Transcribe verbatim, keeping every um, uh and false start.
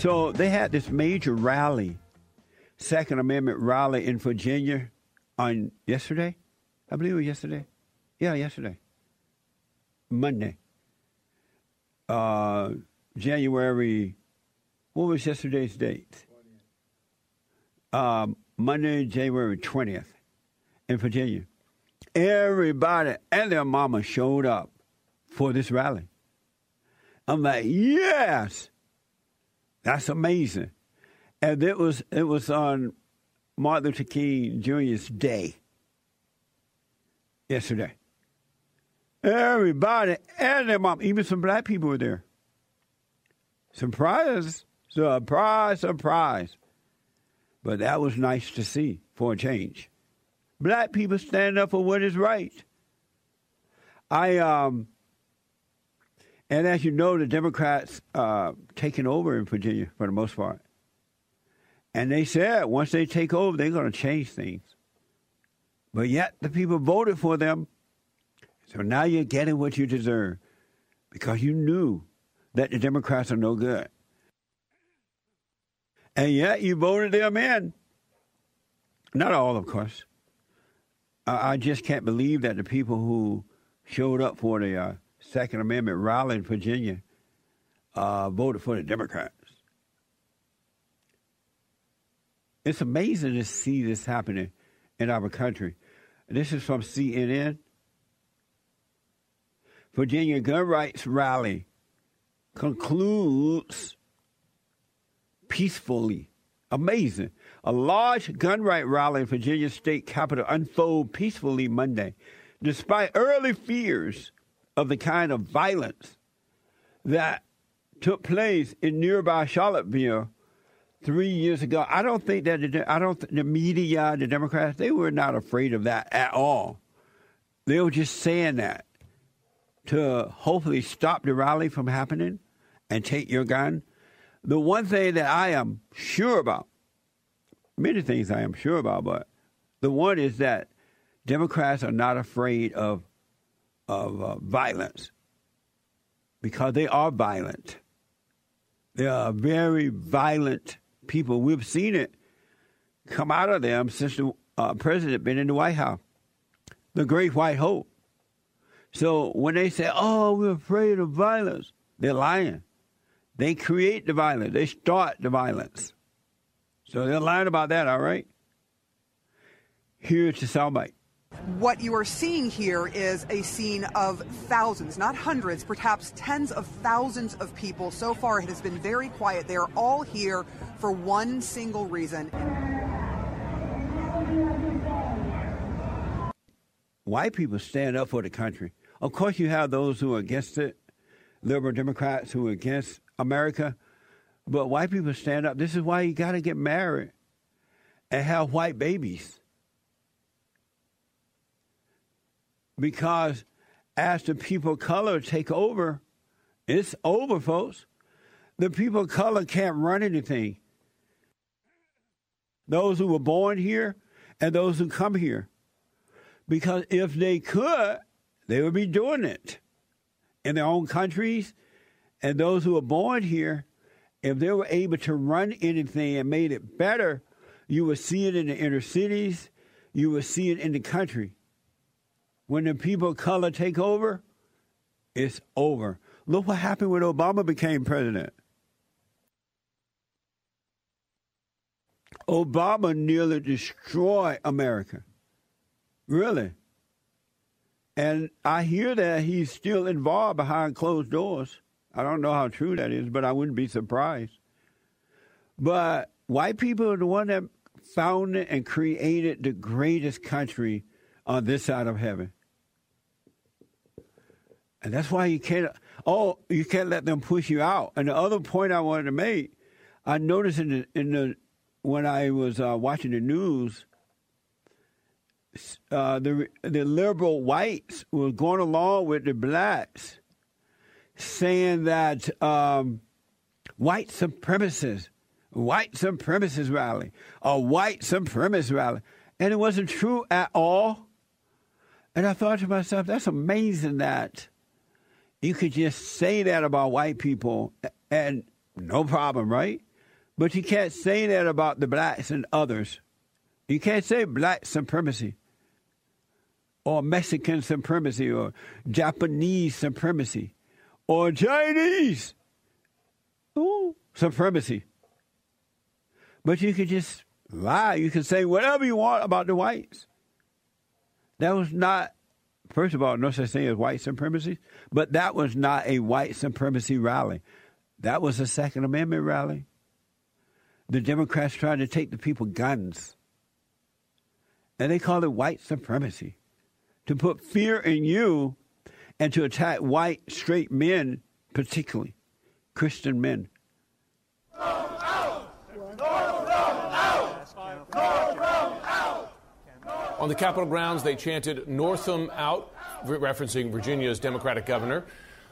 So they had this major rally, Second Amendment rally in Virginia on yesterday. I believe it was yesterday. Yeah, yesterday. Monday. Uh, January, what was yesterday's date? Uh, Monday, January twentieth in Virginia. Everybody and their mama showed up for this rally. I'm like, yes, that's amazing. And it was it was on Martin Luther King Junior's day yesterday. Everybody and their mom, even some black people were there. Surprise, surprise, surprise. But that was nice to see for a change. Black people stand up for what is right. I, um, and as you know, the Democrats uh, taking over in Virginia for the most part. And they said once they take over, they're going to change things. But yet the people voted for them. So now you're getting what you deserve because you knew that the Democrats are no good. And yet you voted them in. Not all, of course. I just can't believe that the people who showed up for the uh, Second Amendment rally in Virginia uh, voted for the Democrats. It's amazing to see this happening in our country. This is from C N N. Virginia gun rights rally concludes peacefully. Amazing. A large gun rights rally in Virginia's state capital unfolded peacefully Monday, despite early fears of the kind of violence that took place in nearby Charlottesville three years ago. I don't think that the, I don't think the media, the Democrats, they were not afraid of that at all. They were just saying that to hopefully stop the rally from happening and take your gun. The one thing that I am sure about, many things I am sure about, but the one is that Democrats are not afraid of of uh, violence because they are violent. They are very violent people. We've seen it come out of them since the uh, president been in the White House, the Great White Hope. So when they say, oh, we're afraid of violence, they're lying. They create the violence. They start the violence. So they're lying about that, all right? Here's the soundbite. What you are seeing here is a scene of thousands, not hundreds, perhaps tens of thousands of people. So far, it has been very quiet. They are all here for one single reason. White people stand up for the country. Of course, you have those who are against it, liberal Democrats who are against America. But white people stand up. This is why you got to get married and have white babies. Because as the people of color take over, it's over, folks. The people of color can't run anything. Those who were born here and those who come here. Because if they could, they would be doing it in their own countries. And those who were born here, if they were able to run anything and made it better, you would see it in the inner cities. You would see it in the country. When the people of color take over, it's over. Look what happened when Obama became president. Obama nearly destroyed America. Really. And I hear that he's still involved behind closed doors. I don't know how true that is, but I wouldn't be surprised. But white people are the one that founded and created the greatest country on this side of heaven. And that's why you can't, oh, you can't let them push you out. And the other point I wanted to make, I noticed in the, in the when I was uh, watching the news, uh, the the liberal whites were going along with the blacks, saying that um, white supremacists, white supremacists rally, a white supremacist rally, and it wasn't true at all. And I thought to myself, that's amazing that you could just say that about white people and no problem, right? But you can't say that about the blacks and others. You can't say black supremacy or Mexican supremacy or Japanese supremacy or Chinese Ooh, supremacy. But you can just lie. You can say whatever you want about the whites. That was not, first of all, no such thing as white supremacy, but that was not a white supremacy rally. That was a Second Amendment rally. The Democrats tried to take the people guns. And they call it white supremacy. To put fear in you and to attack white, straight men, particularly Christian men. No, out! No, out! No, out! On the Capitol grounds, they chanted Northam out, referencing Virginia's Democratic governor.